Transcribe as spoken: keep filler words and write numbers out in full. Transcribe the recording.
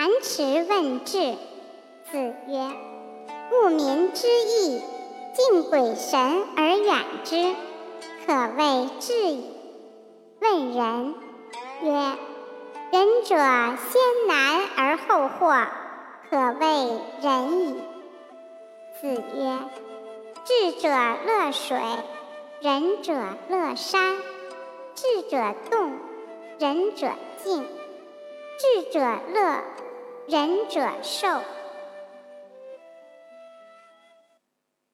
樊迟问智。子曰：务民之义，敬鬼神而远之，可谓智矣。问仁，曰：仁者先难而后获，可谓仁矣。子曰：智者乐水，仁者乐山；智者动，仁者静；智者乐，仁者寿。